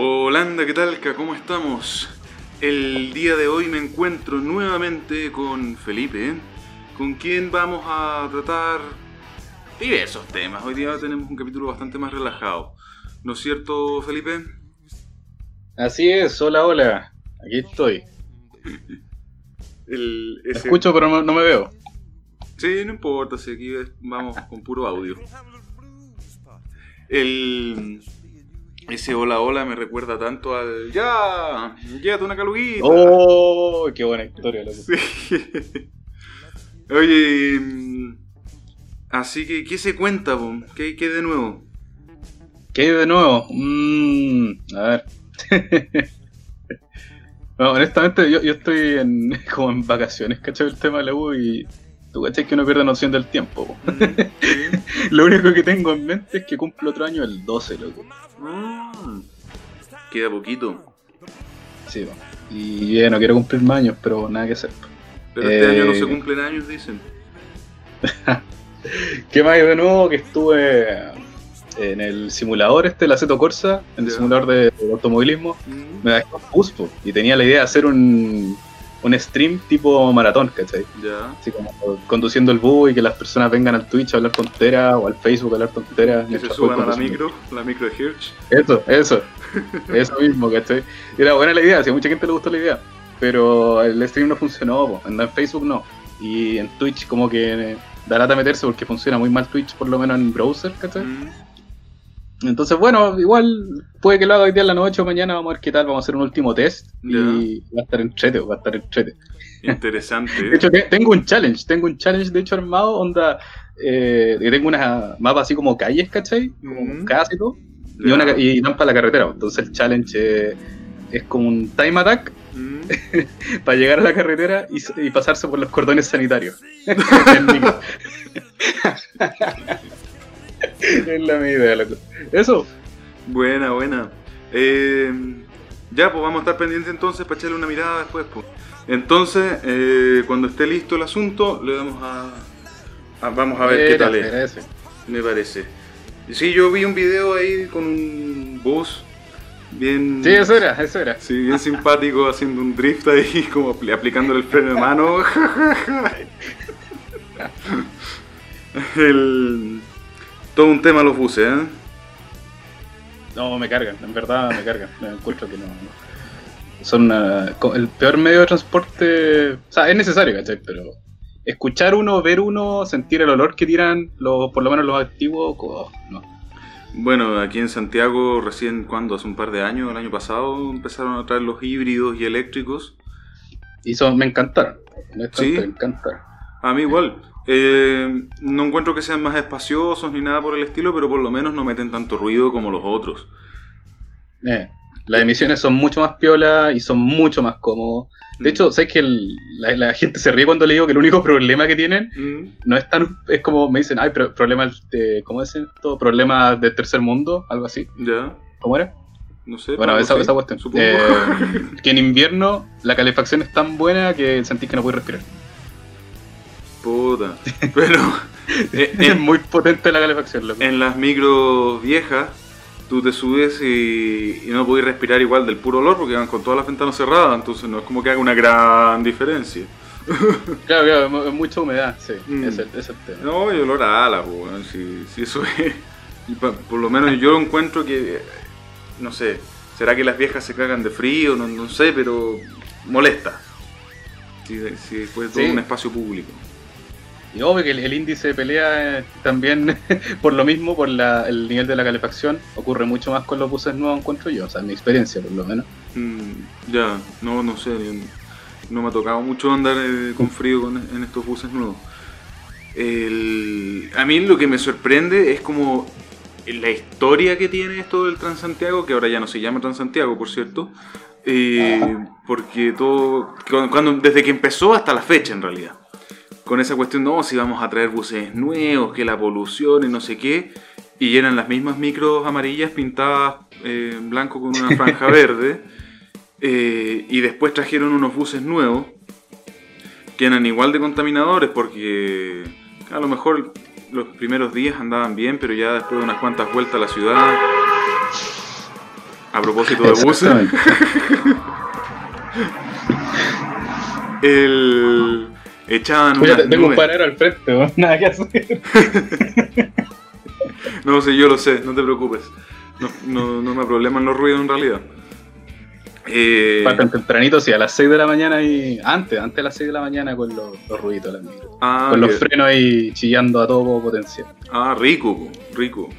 Holanda, ¿qué tal? ¿Cómo estamos? El día de hoy me encuentro nuevamente con Felipe, con quien vamos a tratar diversos temas. Hoy día tenemos un capítulo bastante más relajado, ¿no es cierto, Felipe? Así es, hola, hola, aquí estoy. Escucho pero no me veo. Sí, no importa, si aquí vamos con puro audio. Ese hola hola me recuerda tanto al ¡ya! ¡Llévate una caluguita! ¡Oh! ¡Qué buena historia! Loco. Sí. Oye, así que, ¿qué se cuenta, Bum? ¿Qué hay de nuevo? ¿Qué hay de nuevo? A ver. Bueno, honestamente, yo estoy como en vacaciones, ¿cachai? El tema de la U y... Tú cachai que uno pierde noción del tiempo. Lo único que tengo en mente es que cumplo otro año el 12, loco. Queda poquito. Sí, bueno. Y ya no quiero cumplir más años, pero nada que hacer. Pero este año no se cumplen años, dicen. ¿Qué más de nuevo? Que estuve en el simulador el Assetto Corsa, en el simulador de automovilismo. Me dejó justo y tenía la idea de hacer un stream tipo maratón, ¿cachai? Ya. Así como conduciendo el bus y que las personas vengan al Twitch a hablar tonteras o al Facebook a hablar tonteras. Que se suban a la micro de Hirsch. Eso. Eso mismo, ¿cachai? Era buena la idea, si a mucha gente le gustó la idea. Pero el stream no funcionó, en Facebook no. Y en Twitch como que da lata meterse porque funciona muy mal Twitch, por lo menos en browser, ¿cachai? Entonces, bueno, igual puede que lo haga hoy día en la noche o mañana, vamos a ver qué tal, vamos a hacer un último test y va a estar entrete. Interesante. De hecho, tengo un challenge de hecho armado, onda, que tengo unas mapas así como calles, ¿cachai? Como casas y todo, y dan para la carretera, entonces el challenge es como un time attack para llegar a la carretera y pasarse por los cordones sanitarios. Es la mi idea, loco. Eso. Buena. Ya, pues vamos a estar pendientes entonces para echarle una mirada después, pues. Entonces, cuando esté listo el asunto, le damos vamos a ver qué tal es. Me parece. Sí, yo vi un video ahí con un bus bien... Sí, eso era. Sí, bien simpático, haciendo un drift ahí, como aplicándole el freno de mano. Todo un tema los buses, No, me cargan, en verdad me cargan. Me encuentro que no. Son el peor medio de transporte. O sea, es necesario, ¿cachai? Pero escuchar uno, ver uno, sentir el olor que tiran, por lo menos los activos, no. Bueno, aquí en Santiago, recién, hace un par de años, el año pasado, empezaron a traer los híbridos y eléctricos. Y me encantaron. Sí. Me encantaron. A mí igual. No encuentro que sean más espaciosos ni nada por el estilo, pero por lo menos no meten tanto ruido como los otros. Las emisiones son mucho más piola y son mucho más cómodos. De hecho, ¿sabes que la gente se ríe cuando le digo que el único problema que tienen no es tan... Es como me dicen, problemas de... ¿Cómo dicen esto? Problemas del tercer mundo, algo así. Ya. ¿Cómo era? No sé. Bueno, esa cuestión. Supongo. Que en invierno la calefacción es tan buena que sentís que no puedes respirar. Puta. Pero es muy potente la calefacción, loco. En las micros viejas tú te subes y no podés respirar igual del puro olor porque van con todas las ventanas cerradas, entonces no es como que haga una gran diferencia. Claro, es mucha humedad, sí. Es el tema. No, y olor a alas, bueno, si eso es. Por lo menos yo encuentro que, no sé, será que las viejas se cagan de frío, no sé, pero molesta. Si fue todo un espacio público. Y obvio que el índice de pelea también, por lo mismo, por el nivel de la calefacción, ocurre mucho más con los buses nuevos, encuentro yo, o sea, en mi experiencia por lo menos. No sé, no me ha tocado mucho andar con frío en estos buses nuevos. A mí lo que me sorprende es como la historia que tiene esto del Transantiago, que ahora ya no se llama Transantiago, por cierto, porque todo, desde que empezó hasta la fecha en realidad. Con esa cuestión, si vamos a traer buses nuevos, que la polución y no sé qué, y eran las mismas micros amarillas pintadas en blanco con una franja verde, y después trajeron unos buses nuevos que eran igual de contaminadores, porque a lo mejor los primeros días andaban bien, pero ya después de unas cuantas vueltas a la ciudad A propósito de buses. Echaban unas nubes. Tengo que parar al frente, ¿no? Nada que hacer. No sé, yo lo sé, no te preocupes. No me probleman los ruidos en realidad. Bastante tempranito, sí, a las 6 de la mañana y... Antes de las 6 de la mañana con los ruiditos. Con los frenos ahí chillando a todo potencial. Ah, rico, rico.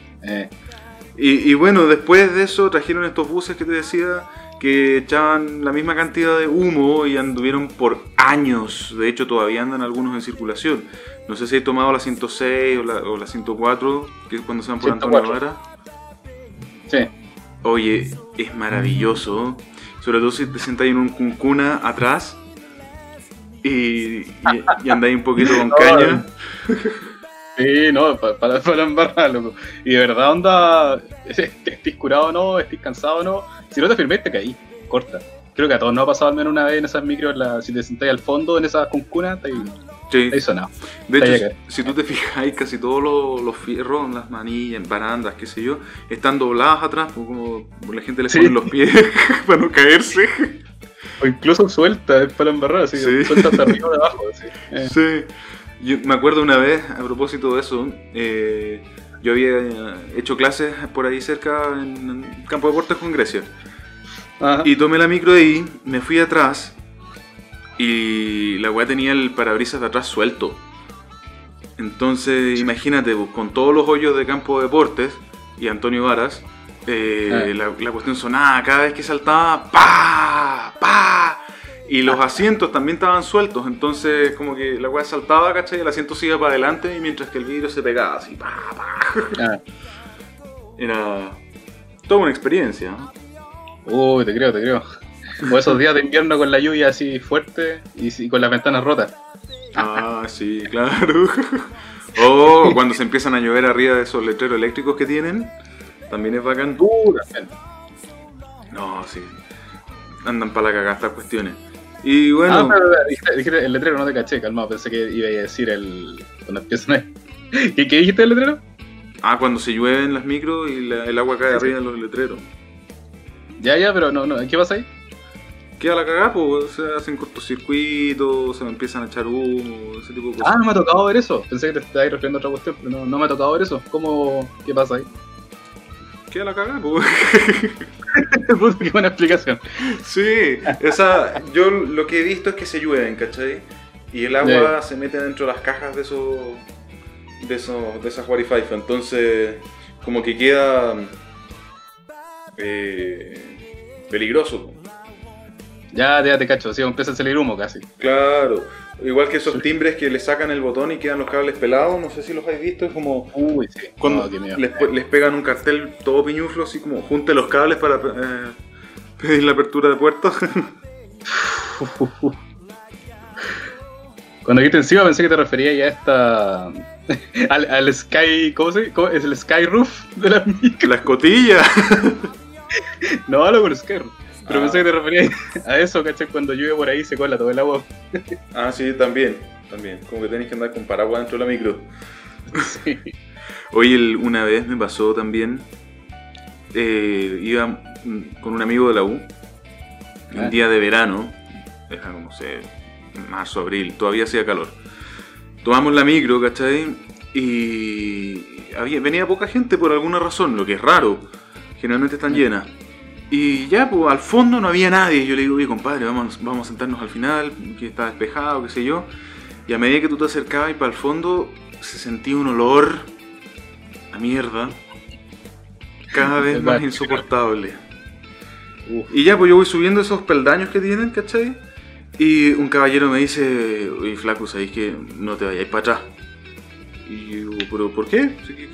Y bueno, después de eso trajeron estos buses que te decía, que echaban la misma cantidad de humo y anduvieron por años. De hecho, todavía andan algunos en circulación. No sé si he tomado la 106 o la 104, que es cuando se van por 104. Antonio Vara. Sí. Oye, es maravilloso. Sobre todo si te sentáis en un cuncuna atrás y andáis un poquito con caña. Sí, no, para embarrada, loco. Y de verdad, onda, estés curado o no, estés cansado o no, si no te firmes te caí, corta. Creo que a todos nos ha pasado al menos una vez en esas micros, si te sentáis al fondo en esas cuncunas, estáis sonados. De hecho, si tú te fijáis, casi todos los fierros, las manillas, barandas, qué sé yo, están dobladas atrás, como la gente les pone los pies para no caerse. O incluso suelta, es para embarrar, así, suelta hasta arriba o abajo. Así. Sí. Yo me acuerdo una vez, a propósito de eso, yo había hecho clases por ahí cerca en Campo de Deportes con Grecia. Ajá. Y tomé la micro de ahí, me fui atrás y la weá tenía el parabrisas de atrás suelto. Entonces, imagínate, con todos los hoyos de Campo de Deportes y Antonio Varas, la cuestión sonaba cada vez que saltaba, ¡pa! ¡Pa! Y los asientos también estaban sueltos, entonces como que la weá saltaba, ¿cachai? El asiento se iba para adelante y mientras que el vidrio se pegaba así, pa, pa. Era toda una experiencia. Uy, te creo. O esos días de invierno con la lluvia así fuerte y con las ventanas rotas. Ah, sí, claro. O cuando se empiezan a llover arriba de esos letreros eléctricos que tienen, también es bacán. También. No, sí. Andan para la cagada estas cuestiones. Y bueno... Ah, pero dijiste el letrero, no te caché, calmado, pensé que iba a decir cuando empiezan ahí. ¿Qué dijiste del letrero? Ah, cuando se llueven las micros y el agua cae arriba de los letreros. Ya, pero no, ¿qué pasa ahí? Queda la cagada, pues, se hacen cortocircuitos, se empiezan a echar humo, ese tipo de cosas. Ah, no me ha tocado ver eso, pensé que te estabas refiriendo a otra cuestión, pero no me ha tocado ver eso. ¿Cómo? ¿Qué pasa ahí? Queda la cagada, pues. Qué buena explicación. Sí, yo lo que he visto es que se llueven, ¿cachai? Y el agua se mete dentro de las cajas de esas Warifaifa. Entonces, como que queda peligroso. Ya te cacho, sí, empieza a salir humo casi. Claro, igual que esos timbres que le sacan el botón y quedan los cables pelados, no sé si los habéis visto, es como... Uy, sí. Cuando les pegan un cartel todo piñuflo, así como, junte los cables para pedir la apertura de puertas. Cuando quité encima pensé que te refería ya a al Sky... ¿Cómo se dice? ¿Es el Sky Roof de la micro? La escotilla. No, lo con Sky Roof. Pero pensé que te referías a eso, ¿cachai? Cuando llueve por ahí se cola todo el agua. Ah, sí, también. Como que tenés que andar con paraguas dentro de la micro. Sí. Oye, una vez me pasó también. Iba con un amigo de la U. Un día de verano. Era como, no sé, marzo, abril. Todavía hacía calor. Tomamos la micro, ¿cachai? Y venía poca gente por alguna razón, lo que es raro. Generalmente están llenas. Y ya, pues, al fondo no había nadie. Yo le digo, oye, compadre, vamos a sentarnos al final, que está despejado, qué sé yo. Y a medida que tú te acercabas y para el fondo se sentía un olor a mierda cada vez más insoportable. Y ya, pues, yo voy subiendo esos peldaños que tienen, ¿cachai? Y un caballero me dice, oye, flaco, ¿sabéis que no te vayáis para atrás? Y yo digo, ¿pero por qué?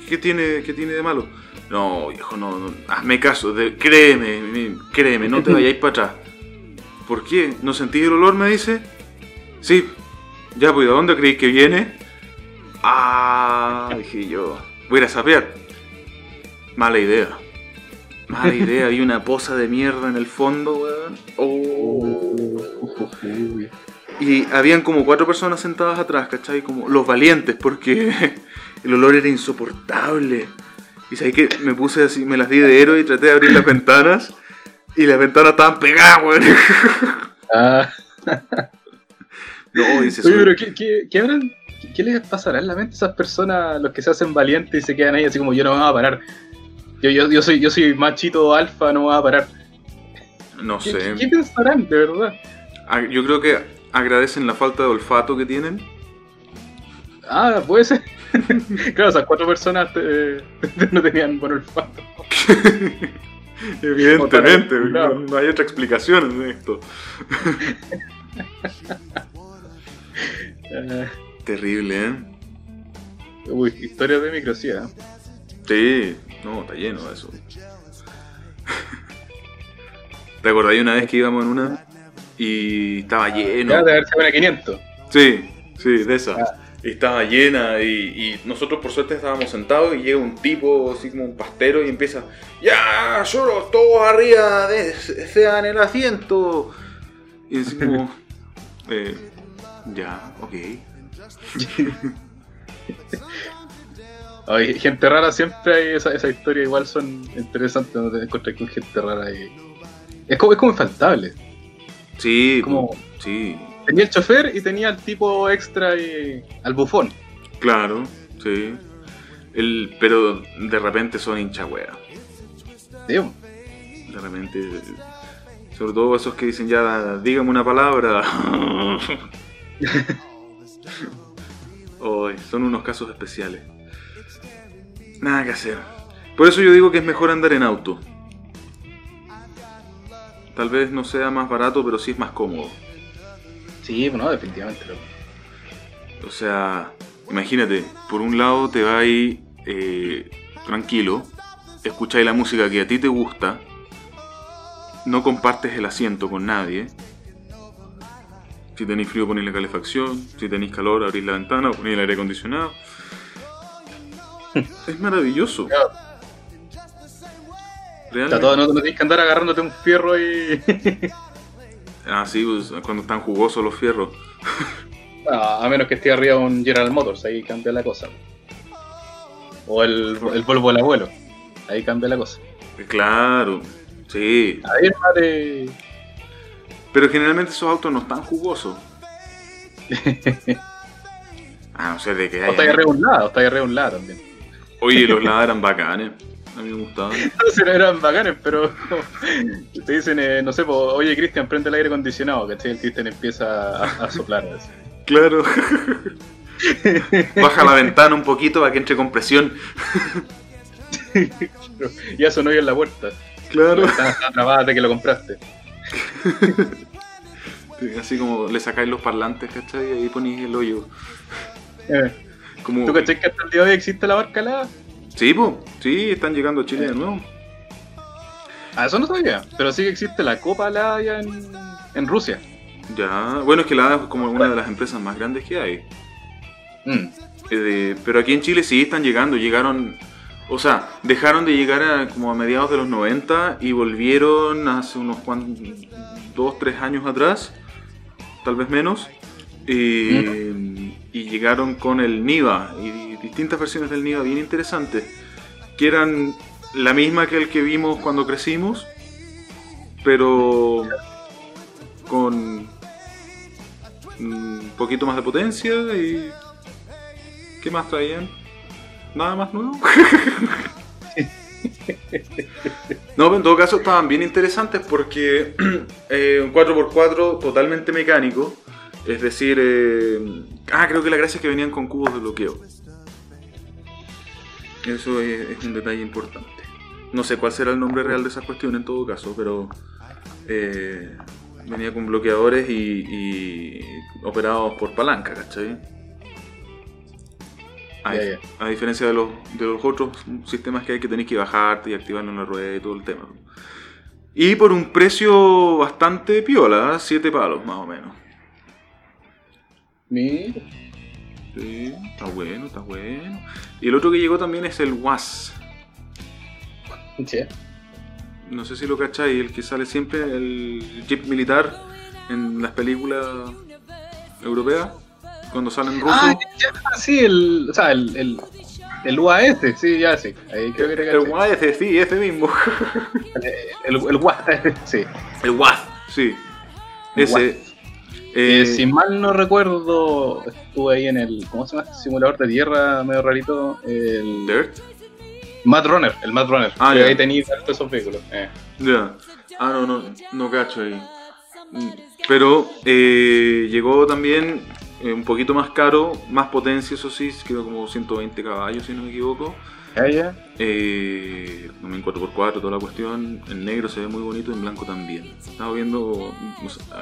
¿Qué tiene de malo? No, viejo, no, hazme caso, créeme, no te vayáis para atrás. ¿Por qué? ¿No sentís el olor? Me dice. Sí, ya, pues, ¿de dónde creéis que viene? Ah, dije yo, voy a ir a sapear. Mala idea, hay una poza de mierda en el fondo, weón. Y habían como 4 personas sentadas atrás, ¿cachai? Como los valientes, porque el olor era insoportable. Y sabéis que me puse así, me las di de héroe y traté de abrir las ventanas Y la ventana estaba pegada, güey. Ah. No, dice. Oye, pero ¿qué habrán? ¿Qué les pasará en la mente a esas personas, los que se hacen valientes y se quedan ahí así como, yo no me voy a parar? Yo soy machito alfa, no me voy a parar. No sé. ¿Qué pensarán, de verdad? Yo creo que agradecen la falta de olfato que tienen. Ah, puede ser. Claro, esas cuatro personas no tenían buen olfato. Evidentemente, claro. No hay otra explicación en esto. Terrible, ¿eh? Uy, historias de microcidad. Sí, no, está lleno de eso. ¿Te acordáis una vez que íbamos en una y estaba lleno? Ya, de haber sido una 500. Sí, de esas. Y estaba llena y nosotros por suerte estábamos sentados y llega un tipo así como un pastero y empieza, ya, solo todos arriba, sean el asiento. Y así como, ya, ok. Ay, gente rara, siempre hay esa historia, igual son interesantes cuando te encuentras con gente rara y... Es como infaltable. Sí, como... sí. Tenía el chofer y tenía al tipo extra y al bufón. Claro, sí. Pero de repente son hinchagüeas. Digo. De repente. Sobre todo esos que dicen ya, dígame una palabra. Oh, son unos casos especiales. Nada que hacer. Por eso yo digo que es mejor andar en auto. Tal vez no sea más barato, pero sí es más cómodo. Sí, bueno, definitivamente. O sea, imagínate, por un lado te vas tranquilo, escucháis la música que a ti te gusta, no compartes el asiento con nadie. Si tenéis frío, ponéis la calefacción. Si tenéis calor, abrís la ventana, ponéis el aire acondicionado. Es maravilloso. Realmente. No tenéis que andar agarrándote un fierro y... Ah, sí, pues, cuando están jugosos los fierros. Ah, a menos que esté arriba un General Motors, ahí cambia la cosa. O el Volvo del abuelo, ahí cambia la cosa. Claro, sí. Ahí, madre. Pero generalmente esos autos no están jugosos. Ah, no sé de qué hay. O está ahí arriba un Lada, también. Oye, los Lada eran bacanes. A mí me gustaban. No sé, eran bacanes, pero te dicen, no sé, pues, oye, Cristian, prende el aire acondicionado, ¿cachai? El Cristian empieza a soplar. Así. Claro. Baja la ventana un poquito para que entre compresión. Ya sonó yo en la puerta. Claro. Estás atrapada de que lo compraste. Así como le sacáis los parlantes, ¿cachai? Y ahí ponís el hoyo. Como... ¿Tú cachai que hasta el día de hoy existe la barca Lada? Sí, po, sí, están llegando a Chile de nuevo. Ah, eso no sabía, pero sí que existe la Copa Lada ya en Rusia. Ya, bueno, es que Lada es como una de las empresas más grandes que hay. Pero aquí en Chile sí están llegando, o sea, dejaron de llegar como a mediados de los 90 y volvieron hace unos 2-3 años atrás, tal vez menos, y llegaron con el Niva y distintas versiones del Niva bien interesantes, que eran la misma que el que vimos cuando crecimos, pero con un poquito más de potencia. Y ¿qué más traían? Nada más nuevo. No, en todo caso estaban bien interesantes porque un 4x4 totalmente mecánico, es decir, creo que la gracia es que venían con cubos de bloqueo. Eso es un detalle importante. No sé cuál será el nombre real de esas cuestiones en todo caso, pero venía con bloqueadores y operados por palanca, ¿cachai? A diferencia de los otros sistemas que hay, que tenés que bajarte y activarlo en la rueda y todo el tema. Y por un precio bastante piola, 7 palos más o menos. Mira. Sí, está bueno. Y el otro que llegó también es el WAS. Sí. No sé si lo cacháis, el que sale siempre, el jeep militar en las películas europeas, cuando salen rusos. Ah, sí, el El UAS, sí, ya sí. Ahí creo que el UAS, sí, ese mismo. El WAS, sí. El WAS, sí. Ese. Si mal no recuerdo, estuve ahí en el, ¿cómo se llama? Simulador de tierra, medio rarito. El Dirt. Mad Runner, el Mad Runner. Ah, yeah. Ahí tenía esos vehículos. Ya. Yeah. Ah, no cacho ahí. Pero llegó también un poquito más caro, más potencia, eso sí, quedó como 120 caballos, si no me equivoco. Ah, ya. En 4x4, toda la cuestión. En negro se ve muy bonito, en blanco también. Estaba viendo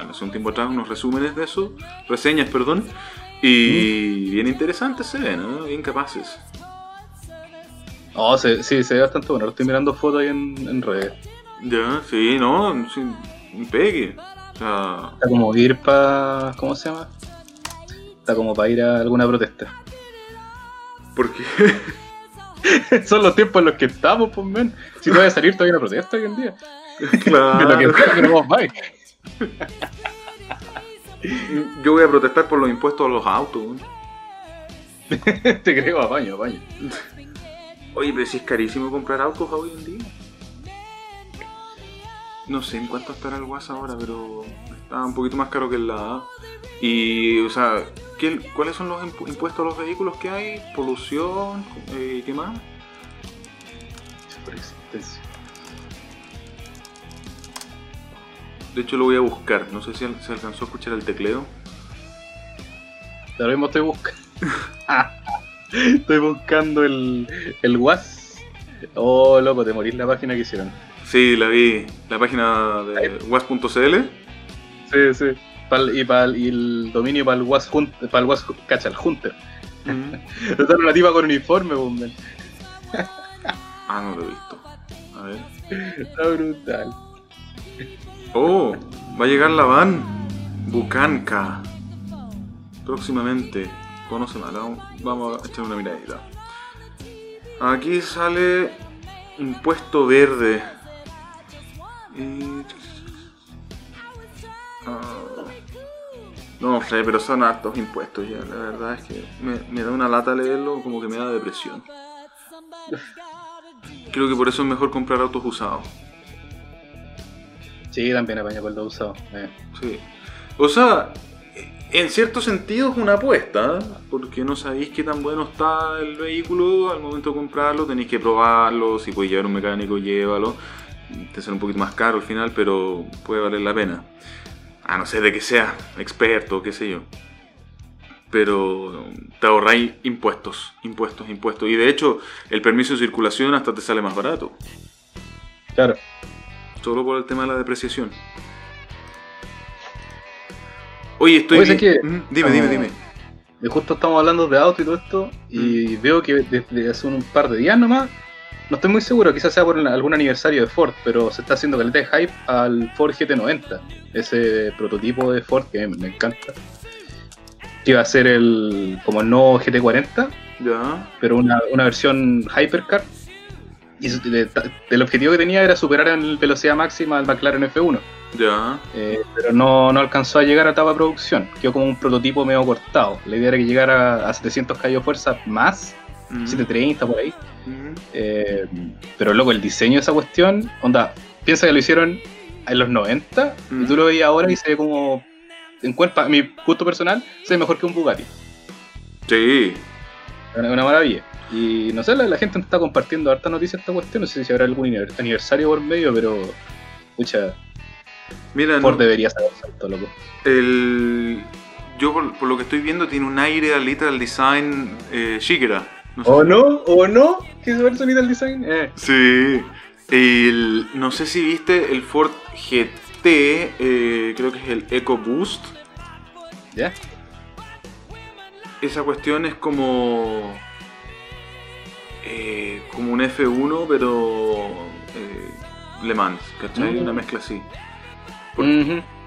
hace un tiempo atrás unos resúmenes de eso, reseñas, perdón. Y bien interesantes se ven, ¿no? Bien capaces. Oh, sí, se ve bastante bueno. Estoy mirando fotos ahí en redes. Ya, sí, no, sí, un pegue. O sea, está como ir para... ¿Cómo se llama? Está como para ir a alguna protesta. ¿Por qué? Son los tiempos en los que estamos, pues, men. Si no voy a salir todavía una protesta hoy en día. Claro. Lo que sea, que no vamos más. Yo voy a protestar por los impuestos a los autos. Te creo, apaño. Oye, pero si es carísimo comprar autos hoy en día. No sé en cuánto estará el WAS ahora, pero está un poquito más caro que el Lada. Y, o sea, ¿cuáles son los impuestos a los vehículos que hay? Polución, ¿qué más? Preexistencia. De hecho, lo voy a buscar. No sé si se alcanzó a escuchar el tecleo. Ahora mismo estoy buscando. Estoy buscando el WAS. Oh, loco, te morís la página que hicieron. Sí, la vi. La página de was.cl. Sí, sí. Y el dominio para el was hunter. Para el was cachal hunter. Mm-hmm. Está una tipa con uniforme, bomber. Ah, no lo he visto. A ver. Está brutal. Oh, va a llegar la van Bucanca. Próximamente. Conoce más. Vamos a echar una miradita. Aquí sale impuesto verde. No sé, pero son hartos impuestos ya. La verdad es que me da una lata leerlo, como que me da depresión. Creo que por eso es mejor comprar autos usados. Sí, también apaña por los usados. Sí. O sea, en cierto sentido es una apuesta, porque no sabéis qué tan bueno está el vehículo al momento de comprarlo. Tenéis que probarlo, si podéis llevar un mecánico, llévalo. Te sale un poquito más caro al final, pero puede valer la pena. A no ser de que sea experto, qué sé yo. Pero te ahorráis impuestos. Y de hecho, el permiso de circulación hasta te sale más barato. Claro. Solo por el tema de la depreciación. Oye, estoy... Pues es que, dime. Justo estamos hablando de auto y todo esto, y veo que desde hace un par de días nomás... No estoy muy seguro, quizás sea por algún aniversario de Ford, pero se está haciendo caleta de hype al Ford GT90, ese prototipo de Ford que me encanta. Que va a ser el nuevo GT40, yeah. Pero una versión hypercar. Y el objetivo que tenía era superar en velocidad máxima al McLaren F1. Yeah. Pero no alcanzó a llegar a etapa de producción, quedó como un prototipo medio cortado. La idea era que llegara a 700 caballos de fuerza más, 730 por ahí. Pero loco, el diseño de esa cuestión, onda, piensa que lo hicieron en los 90 y tú lo veías ahora y se ve como, en cuerpo, mi gusto personal, se ve mejor que un Bugatti. Sí. Una maravilla. Y no sé, la gente está compartiendo hartas noticias de esta cuestión, no sé si habrá algún aniversario por medio, pero pucha, mira, Ford debería saber esto, loco. Yo por lo que estoy viendo tiene un aire al literal design Shigera. No sé. ¿O no? ¿Qué suerte sonido el design? Sí. No sé si viste el Ford GT, creo que es el EcoBoost. ¿Ya? Esa cuestión es como un F1, pero Le Mans, ¿cachai? Una mezcla así.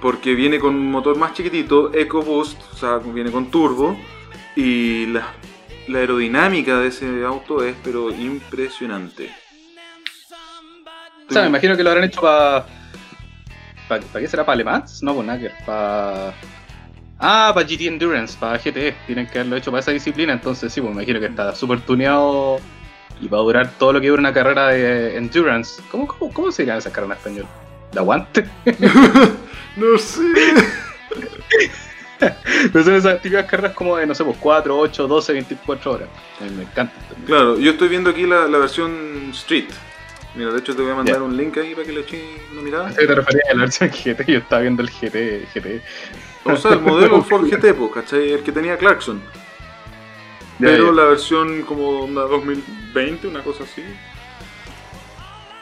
Porque viene con un motor más chiquitito, EcoBoost, o sea, viene con turbo, y la aerodinámica de ese auto es pero impresionante. O sea, me imagino que lo habrán hecho para... ¿Para qué será? ¿Para Le Mans? No, pues nada, para... Ah, para GT Endurance, para GT, tienen que haberlo hecho para esa disciplina, entonces sí, pues me imagino que está súper tuneado y va a durar todo lo que dura una carrera de Endurance. ¿Cómo se dirán esas carreras en español? ¿De aguante? No sé. Pero son esas típicas carreras como de, no sé, pues 4, 8, 12, 24 horas. A mí me encanta. Claro, yo estoy viendo aquí la versión Street. Mira, de hecho te voy a mandar un link ahí para que le eches una mirada. ¿Te referías a la versión GT? Yo estaba viendo el GT. O sea, el modelo Ford GT, pues, ¿cachai? El que tenía Clarkson. Pero la versión como una 2020, una cosa así.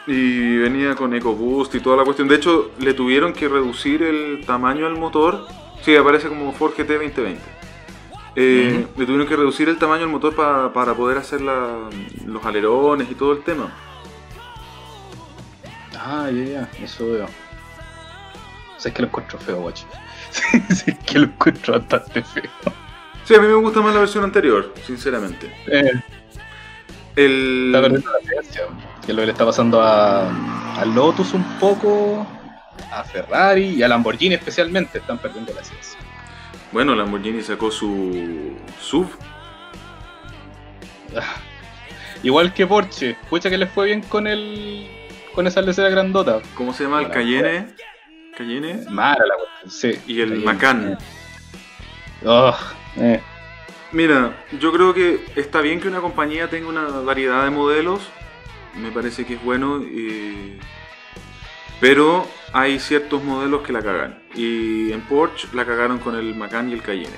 Y venía con EcoBoost y toda la cuestión. De hecho, le tuvieron que reducir el tamaño al motor. Sí, aparece como Ford GT 2020. Uh-huh. Le tuvieron que reducir el tamaño al motor para poder hacer los alerones y todo el tema. Ah, ya, eso veo. O sea, es que lo encuentro feo, guacho. Sí, es que lo encuentro bastante feo. Sí, a mí me gusta más la versión anterior, sinceramente. Está perdiendo la esencia. Que es lo que le está pasando a Lotus un poco, a Ferrari y a Lamborghini especialmente, están perdiendo la esencia. Bueno, Lamborghini sacó su SUV. Igual que Porsche, escucha que les fue bien con esa lecera grandota. ¿Cómo se llama? El Cayenne. Cayenne. Mala la cuestión, sí. Y el Macan. Mira, yo creo que está bien que una compañía tenga una variedad de modelos. Me parece que es bueno, pero hay ciertos modelos que la cagan. Y en Porsche la cagaron con el Macan y el Cayenne.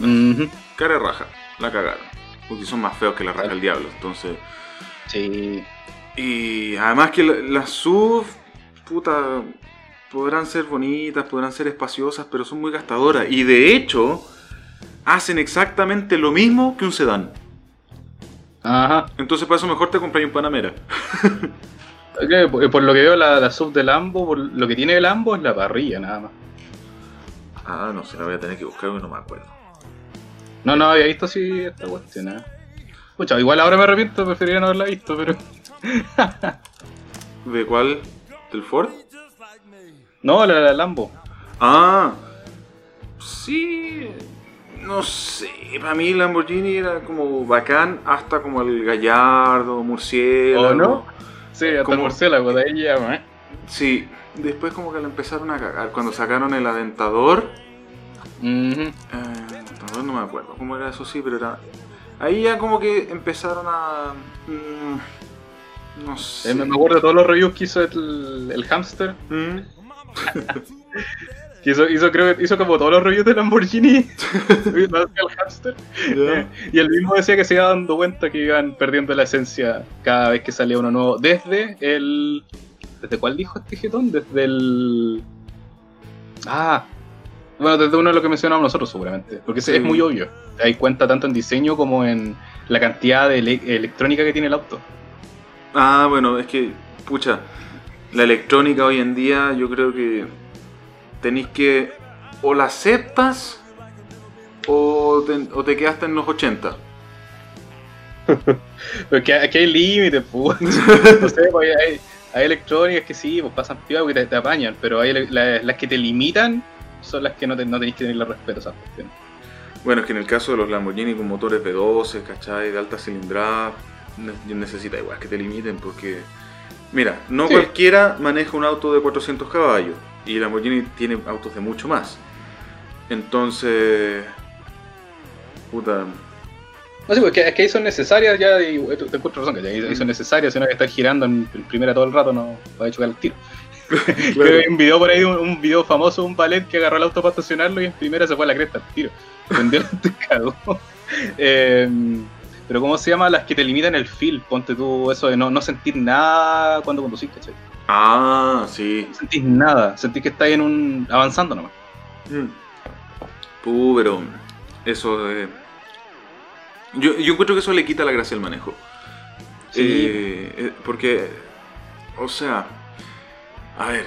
Uh-huh. Cara raja, la cagaron. Porque son más feos que la raja del diablo, entonces... Sí. Y además que las SUV, puta, podrán ser bonitas, podrán ser espaciosas, pero son muy gastadoras. Y de hecho, hacen exactamente lo mismo que un sedán. Ajá. Entonces para eso mejor te compras un Panamera. Okay, por lo que veo la sub de Lambo, por lo que tiene el Lambo es la parrilla nada más. Ah, no sé, la voy a tener que buscar porque no me acuerdo. No había visto así esta cuestión, ¿eh? Pucha, igual ahora me arrepiento, preferiría no haberla visto, pero... ¿De cuál? ¿Del Ford? No, la Lambo. Ah, sí... No sé, para mí Lamborghini era como bacán hasta como el Gallardo, Murciélago. ¿O no? Sí, hasta como... Murciélago, de ahí llama, ¿eh? Sí, después como que la empezaron a cagar cuando sacaron el Aventador. Uh-huh. No me acuerdo cómo era eso, sí, pero era... Ahí ya como que empezaron a... no sé... me acuerdo de todos los reviews que hizo el hámster. ¿Mm? Hizo como todos los reviews de Lamborghini. Yeah. Y el mismo decía que se iba dando cuenta que iban perdiendo la esencia cada vez que salía uno nuevo. ¿Desde cuál dijo este jetón? Desde uno de los que mencionamos nosotros seguramente. Porque sí. Es muy obvio. Te das cuenta tanto en diseño como en la cantidad de electrónica que tiene el auto. Ah, bueno, es que, pucha, la electrónica hoy en día yo creo que... Tenís que o la aceptas o te quedaste en los 80. Porque aquí hay límites, pues. No sé, pues hay electrónicas que sí, pues pasan piola porque te apañan, pero hay las que te limitan son las que no tenés que tenerle respeto a esas cuestiones. Bueno, es que en el caso de los Lamborghini con motores V12, ¿cachai? De alta cilindrada, necesita igual que te limiten porque... Mira, Cualquiera maneja un auto de 400 caballos. Y Lamborghini tiene autos de mucho más. Entonces... Puta... No sé, porque es que ahí son necesarias ya... Y te encuentro razón, que ahí son necesarias. Si no hay que estar girando en primera todo el rato, no va a chocar el tiro. Claro. Hay un video por ahí, un video famoso, un ballet que agarró el auto para estacionarlo y en primera se fue a la cresta el tiro. Vendió el cagó. Pero ¿cómo se llama? Las que te limitan el feel. Ponte tú eso de no sentir nada cuando conducís, ¿cachai? Ah, sí. No sentís nada, sentís que estás avanzando nomás. Pero eso yo encuentro que eso le quita la gracia al manejo. Sí. Porque, o sea, a ver,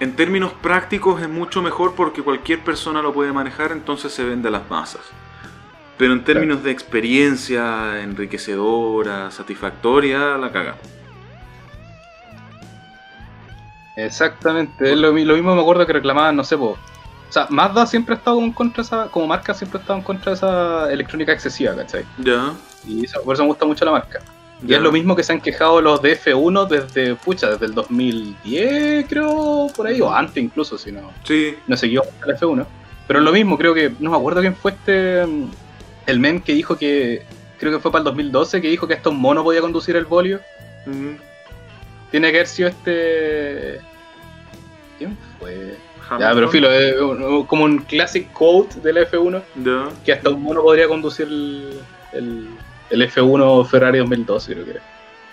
en términos prácticos es mucho mejor porque cualquier persona lo puede manejar, entonces se vende a las masas. Pero en términos de experiencia enriquecedora, satisfactoria, la caga. Exactamente, es lo mismo me acuerdo que reclamaban, no sé, O sea, Mazda siempre ha estado en contra de esa, como marca, siempre ha estado en contra de esa electrónica excesiva, ¿cachai? Ya. Yeah. Y por eso me gusta mucho la marca. Yeah. Y es lo mismo que se han quejado los de F1 desde, pucha, desde el 2010, creo, por ahí, o antes incluso, si no. Sí. No siguió la F1. Pero es lo mismo, creo que, no me acuerdo quién fue el men que dijo que, creo que fue para el 2012, que dijo que hasta un mono podía conducir el bolio. Mm-hmm. Tiene que haber sido ¿quién fue? Hamilton. Ya, pero filo, es como un classic quote de la F1, yeah, que hasta un mono podría conducir el F1 Ferrari 2012, creo que era.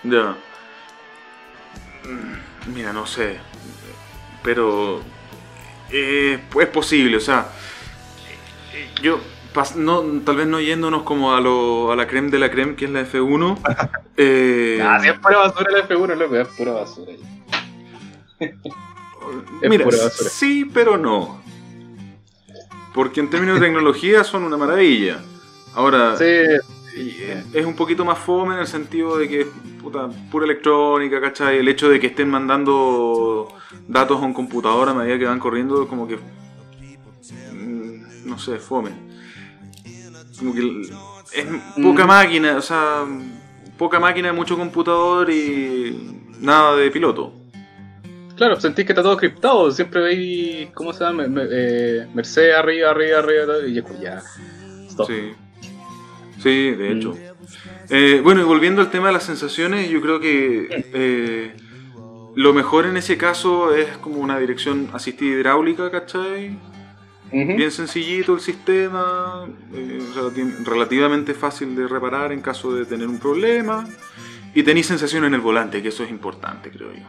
Ya. Yeah. Mira, no sé, pero es posible, o sea, yo... No, tal vez no yéndonos como a la creme de la creme, que es la F1. Nah, si es pura basura la F1, loco, es pura basura. Mira, pura basura. Sí, pero no. Porque en términos de tecnología son una maravilla. Ahora, sí, es un poquito más fome en el sentido de que es pura electrónica, ¿cachai? El hecho de que estén mandando datos a un computador a medida que van corriendo, como que... no sé, fome. Como que es poca máquina, o sea, poca máquina, mucho computador y nada de piloto. Claro, sentís que está todo criptado, siempre veis, ¿cómo se llama? Mercedes arriba, y yo, ya, stop. Sí, sí, de hecho. Bueno, y volviendo al tema de las sensaciones, yo creo que lo mejor en ese caso es como una dirección asistida hidráulica, ¿cachai? Uh-huh. Bien sencillito el sistema, o sea, relativamente fácil de reparar en caso de tener un problema. Y tenéis sensación en el volante, que eso es importante, creo yo.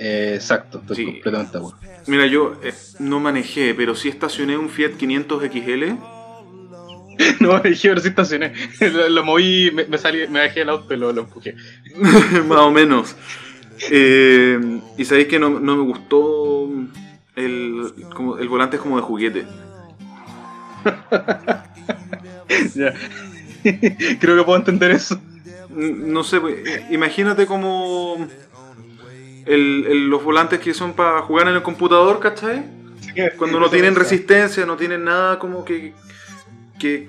Exacto, estoy completamente de acuerdo. Mira, yo no manejé, pero sí estacioné un Fiat 500 XL. No manejé, pero sí estacioné. Lo moví, salí, me dejé el auto y lo empujé. Más o menos. Y sabéis que no me gustó... El volante es como de juguete. Creo que puedo entender eso. No sé, imagínate como los volantes que son para jugar en el computador, ¿cachai? Cuando no tienen resistencia, no tienen nada como que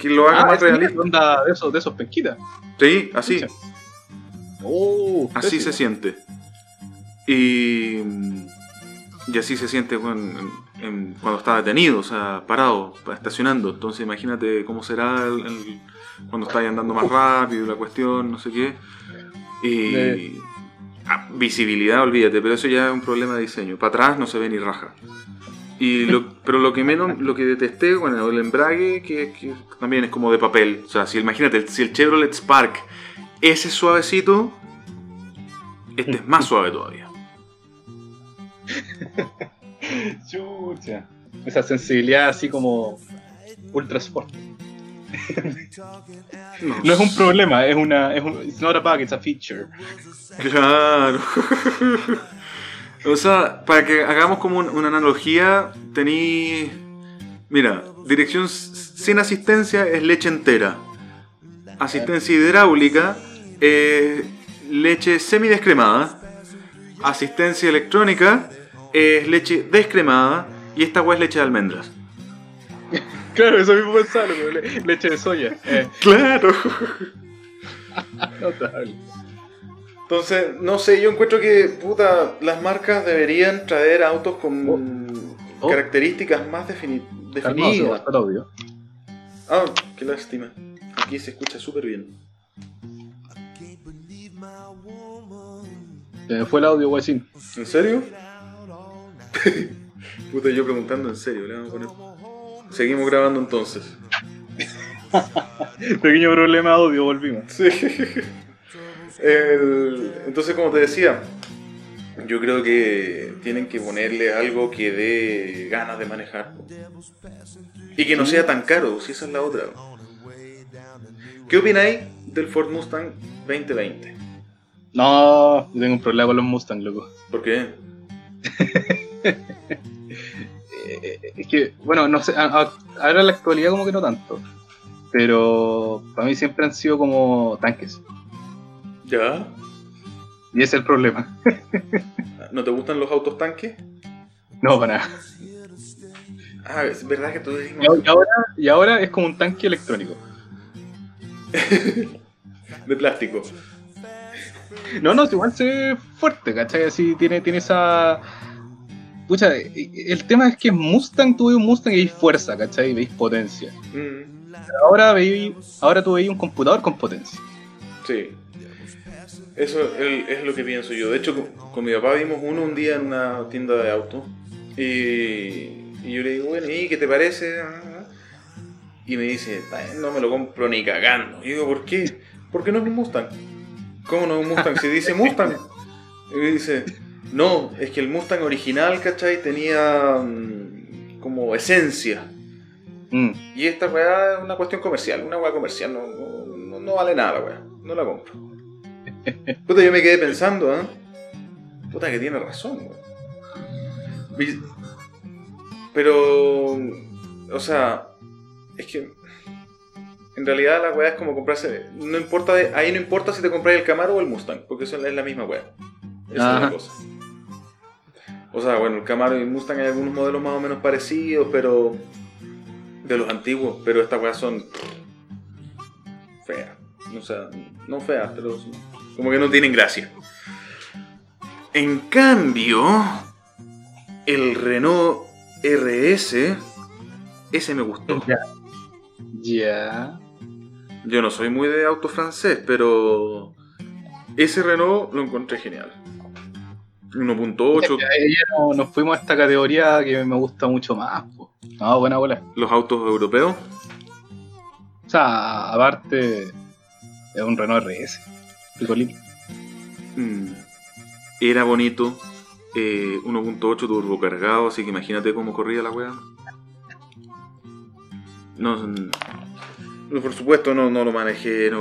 lo haga más realista. Onda de esos penquitas. Sí, así. Así se siente. Y así se siente cuando está detenido, o sea, parado, estacionando. Entonces imagínate cómo será cuando está ahí andando más rápido, la cuestión, no sé qué. Y visibilidad, olvídate, pero eso ya es un problema de diseño. Para atrás no se ve ni raja. Pero lo que detesté, bueno, el embrague, que también es como de papel. O sea, imagínate, si el Chevrolet Spark, ese es suavecito, este es más suave todavía. Chucha, esa sensibilidad así como ultra sport. No es un problema, it's not a bug, it's a feature. Claro. O sea, para que hagamos como una analogía, tení, mira, dirección sin asistencia es leche entera. Asistencia hidráulica leche semidescremada. Asistencia electrónica es leche descremada y esta hueá es leche de almendras. Claro, eso mismo pensaba, leche de soya. Claro. Notable. Entonces, no sé, yo encuentro que las marcas deberían traer autos con características más definidas. Está obvio. Ah, qué lástima. Aquí se escucha súper bien. Fue el audio, guachín. ¿En serio? Puta, yo preguntando en serio, le vamos a poner. Seguimos grabando entonces. Pequeño problema de audio, volvimos. Sí. Entonces, como te decía, yo creo que tienen que ponerle algo que dé ganas de manejar. Y que no sea tan caro, si esa es la otra. ¿Qué opináis del Ford Mustang 2020? No, yo tengo un problema con los Mustang, loco. ¿Por qué? Es que, bueno, no sé, ahora en la actualidad como que no tanto. Pero para mí siempre han sido como tanques. ¿Ya? Y ese es el problema. ¿No te gustan los autos tanques? No, para nada. Ah, es verdad que tú dices... Y ahora es como un tanque electrónico. De plástico. No, igual se ve fuerte, ¿cachai? Así tiene esa... Pucha, el tema es que Mustang, tú veis un Mustang y veis fuerza, ¿cachai? Y veis potencia. Mm. Ahora tú veis un computador con potencia. Sí. Eso es lo que pienso yo. De hecho, con mi papá vimos uno un día en una tienda de autos. Y yo le digo, bueno, ¿y qué te parece? Y me dice, no me lo compro ni cagando. Y digo, ¿por qué? Porque no es un Mustang. ¿Cómo no es un Mustang? Si dice Mustang. Y me dice... No, es que el Mustang original, ¿cachai? Tenía como esencia. Mm. Y esta weá es una cuestión comercial, una weá comercial, no vale nada la weá, no la compro. Puta, yo me quedé pensando, ¿eh? Puta, que tiene razón, weá. Pero, o sea, es que en realidad la weá es como comprarse, no importa, ahí no importa si te compras el Camaro o el Mustang, porque eso es la misma weá. Esa es la cosa. O sea, bueno, el Camaro y el Mustang hay algunos modelos más o menos parecidos, pero de los antiguos, pero estas weas son feas. O sea, no feas, pero como que no tienen gracia. En cambio, el Renault RS, ese me gustó. Ya. Yo no soy muy de auto francés, pero ese Renault lo encontré genial. 1.8. Nos fuimos a esta categoría que me gusta mucho más, po. No, buena bola. ¿Los autos europeos? O sea, aparte es un Renault RS. Era bonito, 1.8 turbo cargado, así que imagínate cómo corría la weá. No, por supuesto no lo manejé,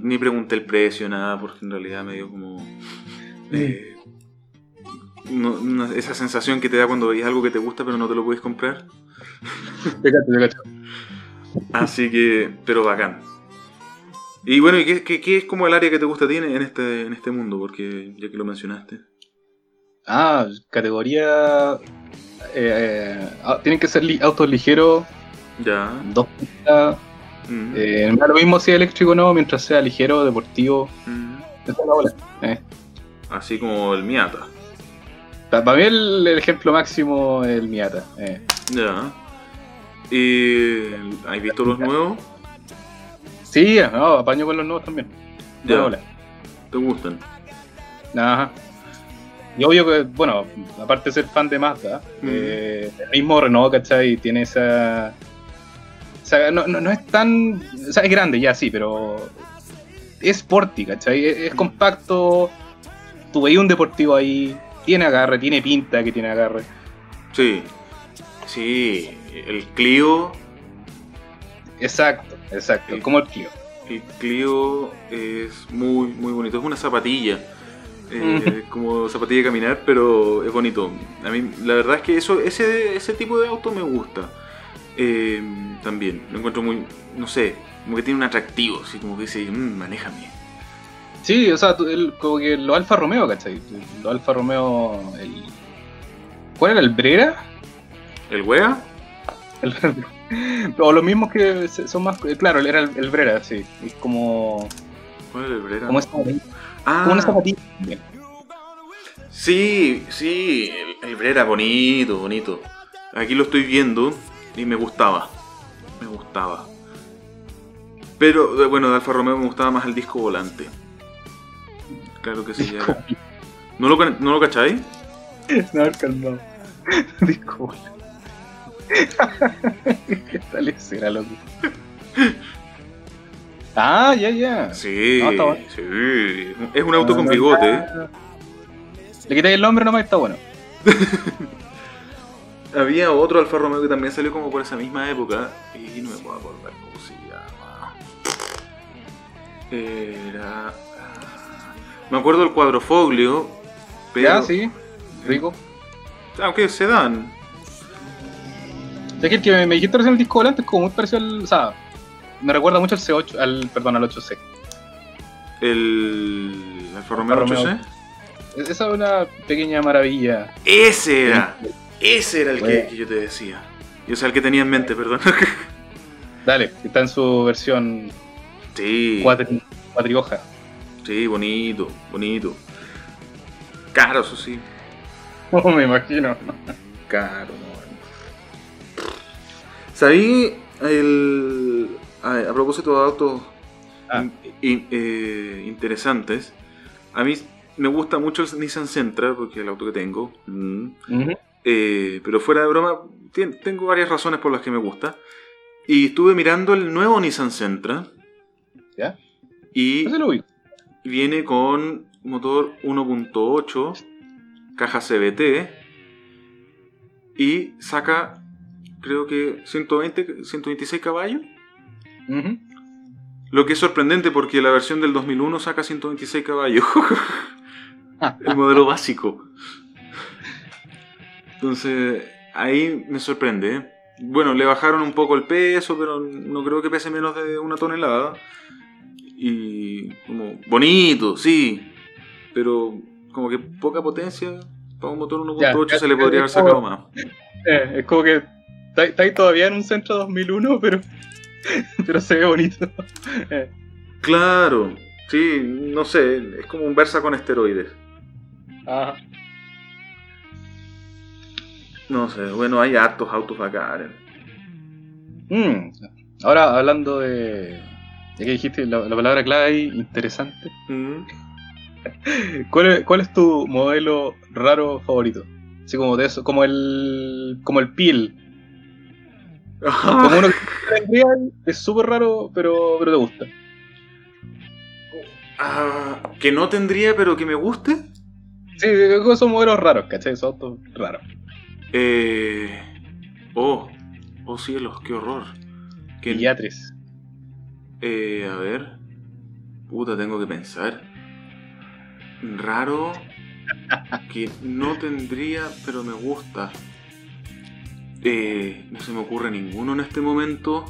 ni pregunté el precio, nada, porque en realidad me dio como... esa sensación que te da cuando veis algo que te gusta pero no te lo puedes comprar. Te cacho. Así que, pero bacán. Y bueno, ¿qué es como el área que te gusta tiene en este mundo? Porque ya que lo mencionaste. Ah, categoría... tienen que ser autos ligeros. Ya. 2 pistas. Mm. No es lo mismo si es eléctrico o no, mientras sea ligero, deportivo. Esa es la bola. Así como el Miata. Para mí el ejemplo máximo es el Miata. Ya. ¿Y has visto los nuevos? Sí, no, apaño con los nuevos también. Ya. Hola. ¿Te gustan? Ajá. Y obvio que, bueno, aparte de ser fan de Mazda, el mismo Renault, ¿cachai? Tiene esa... O sea, no es tan... O sea, es grande ya, sí, pero... Es sporty, ¿cachai? Es compacto. Tú veis un deportivo ahí. Tiene agarre, tiene pinta que tiene agarre. Sí. Sí. El Clio... Exacto. Como el Clio. El Clio es muy, muy bonito. Es una zapatilla. Como zapatilla de caminar, pero es bonito. A mí, la verdad es que ese tipo de auto me gusta. También, lo encuentro muy, no sé, como que tiene un atractivo, así como que dice, manéjame. Sí, o sea, como que los Alfa Romeo, ¿cachai? Los Alfa Romeo, ¿cuál era? ¿El Brera? ¿El Wea? O los mismos que son más, claro, era el Brera, sí, es como... ¿Cuál era el Brera? Como esa zapatilla, como una zapatilla. Sí, el Brera, bonito. Aquí lo estoy viendo. Y me gustaba. Pero, bueno, de Alfa Romeo me gustaba más el disco volante. Claro que sí. ¿No lo cacháis? No, calmado. Disco volante. ¿Qué tal será, loco? Ah, ya. Sí, no, está bueno. Sí. Es un auto con bigote, ¿eh? Le quitáis el nombre nomás y está bueno. Había otro Alfa Romeo que también salió como por esa misma época y no me puedo acordar cómo se llama. Era... Me acuerdo del cuadrofoglio, pero... Ya, sí, rico. Aunque sedán. Es que el que me dijiste recién el disco volante es como muy parecido al... O sea, me recuerda mucho al C8, al 8C. ¿El Alfa Romeo 8C? Esa es una pequeña maravilla. ¡Ese era! Ese era el que yo te decía. Y ese es el que tenía en mente, perdón. Dale, está en su versión. Sí. Cuatrioja. Sí, bonito, bonito. Caro, eso sí. Oh, me imagino. Caro, no. ¿Sabí el... A propósito de autos interesantes, a mí me gusta mucho el Nissan Sentra, porque es el auto que tengo. Pero fuera de broma, tengo varias razones por las que me gusta. Y estuve mirando el nuevo Nissan Sentra. ¿Ya? Y viene con motor 1.8, caja CVT, y saca, creo que 120, 126 caballos. Uh-huh. Lo que es sorprendente porque la versión del 2001 saca 126 caballos. El modelo básico. Entonces, ahí me sorprende, ¿eh? Bueno, le bajaron un poco el peso, pero no creo que pese menos de 1 tonelada. Y como bonito, sí, pero como que poca potencia para un motor 1.8 se le podría haber sacado más. Es como que está todavía en un Sentra 2001, pero se ve bonito. Claro, sí, no sé, es como un Versa con esteroides. Ajá. No sé, bueno, hay hartos autos bacanes. Ahora, hablando de... Ya que dijiste la palabra clave ahí, interesante. ¿Cuál es tu modelo raro favorito? Así como de eso, como el Peel. Como uno que es súper raro, pero te gusta. Que no tendría, pero que me guste. Sí, esos modelos raros, ¿cachai? Esos autos raros. Oh cielos, qué horror. Qué Yatres. A ver. Puta, tengo que pensar. Raro. Que no tendría, pero me gusta. No se me ocurre ninguno en este momento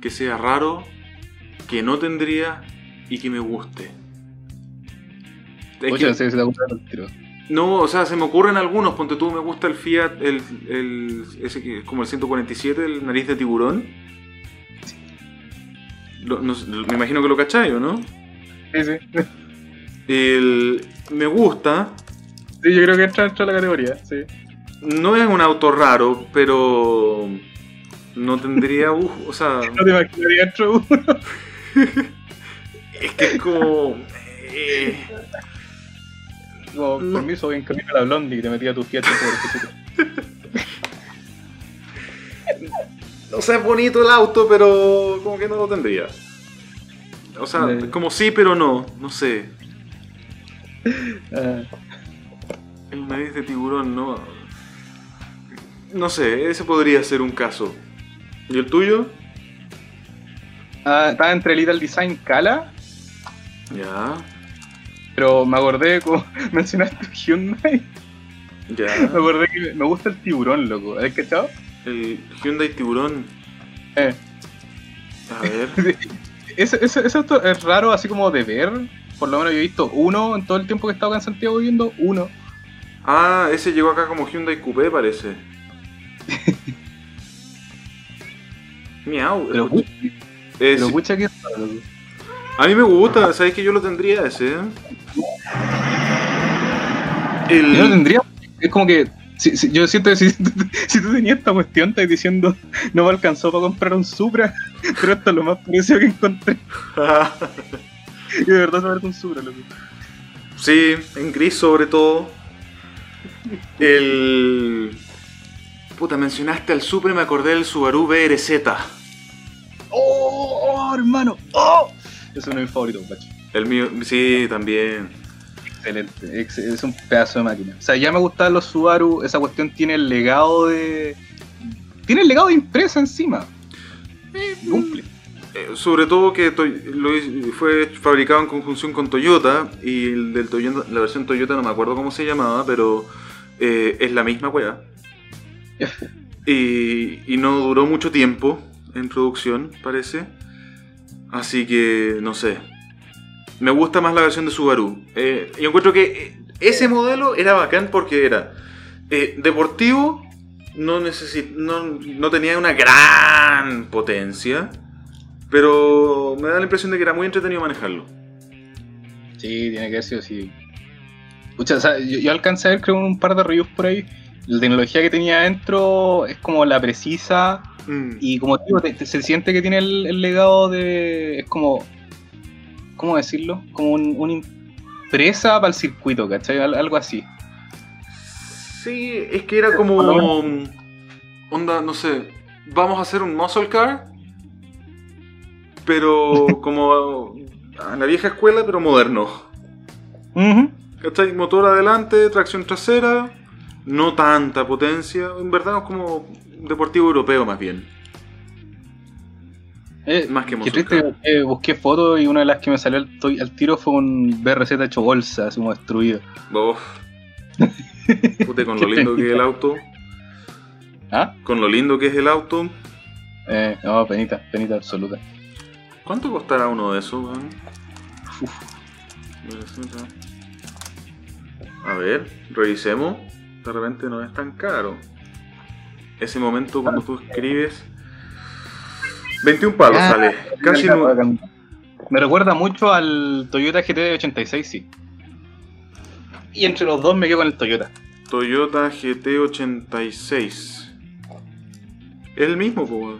que sea raro, que no tendría y que me guste. Oye, se te gusta el tiro. No, o sea, se me ocurren algunos. Ponte tú, me gusta el Fiat, ese que es como el 147, el nariz de tiburón. Me imagino que lo cachai, ¿o no? Sí. Me gusta. Sí, yo creo que entra en la categoría, sí. No es un auto raro, pero no tendría... o sea... No te imaginaría entre uno. Es que es como... Como, no. Permiso, en camino a la Blondie, que te metía tus fiestas por el cochito. O sea, es bonito el auto, pero como que no lo tendría. O sea, como sí, pero no sé. El nariz de tiburón, no sé, ese podría ser un caso. ¿Y el tuyo? Estaba entre el Little Design Kala. Ya. Pero me acordé, como mencionaste Hyundai. Ya. Me acordé que me gusta el tiburón, loco. ¿Has cachado? El Hyundai Tiburón. A ver. Ese auto es raro, así como de ver. Por lo menos yo he visto uno en todo el tiempo que he estado acá en Santiago viviendo, uno. Ah, ese llegó acá como Hyundai Coupé, parece. Miau. Pero escucha que... A mí me gusta, ¿sabes que yo lo tendría ese? Yo lo tendría, es como que... Sí, yo siento que si tú tenías esta cuestión, estás diciendo no me alcanzó para comprar un Supra, pero esto es lo más parecido que encontré. Y de verdad se parece un Supra, loco. Sí, en gris sobre todo. Puta, mencionaste al Supra y me acordé del Subaru BRZ. ¡Oh, hermano! ¡Oh! Ese es uno de mis favoritos, Pachi. El mío, sí, también. Excelente, es un pedazo de máquina. O sea, ya me gustaban los Subaru, esa cuestión tiene el legado de... Tiene el legado de impresa encima. Cumple. Sobre todo que fue fabricado en conjunción con Toyota, y la versión Toyota no me acuerdo cómo se llamaba, pero es la misma weá. Y no duró mucho tiempo en producción, parece. Así que, no sé. Me gusta más la versión de Subaru. Yo encuentro que ese modelo era bacán porque era deportivo, no tenía una gran potencia, pero me da la impresión de que era muy entretenido manejarlo. Sí, tiene que haber sido así. Pucha, o sea, yo alcancé a ver, creo, un par de reviews por ahí. La tecnología que tenía adentro es como la precisa, y como digo, se siente que tiene el legado de... Es como... ¿Cómo decirlo? Como una impresa para el circuito, ¿cachai? Algo así. Sí, es que era como... Onda, no sé, vamos a hacer un muscle car, pero como a la vieja escuela, pero moderno. Uh-huh. ¿Cachai? Motor adelante, tracción trasera, no tanta potencia. En verdad es como deportivo europeo más bien. Más que muscle car. Triste, busqué fotos y una de las que me salió al tiro fue un BRZ hecho bolsa, así como destruido. Uf. Puta, con lo lindo que es el auto. ¿Ah? Con lo lindo que es el auto. No, penita absoluta. ¿Cuánto costará uno de esos, man? Uf. A ver, revisemos. De repente no es tan caro. Ese momento cuando tú escribes 21 palos sale. Casi no... Me recuerda mucho al Toyota GT86, sí. Y entre los dos me quedo con el Toyota. Toyota GT86. El mismo, pues.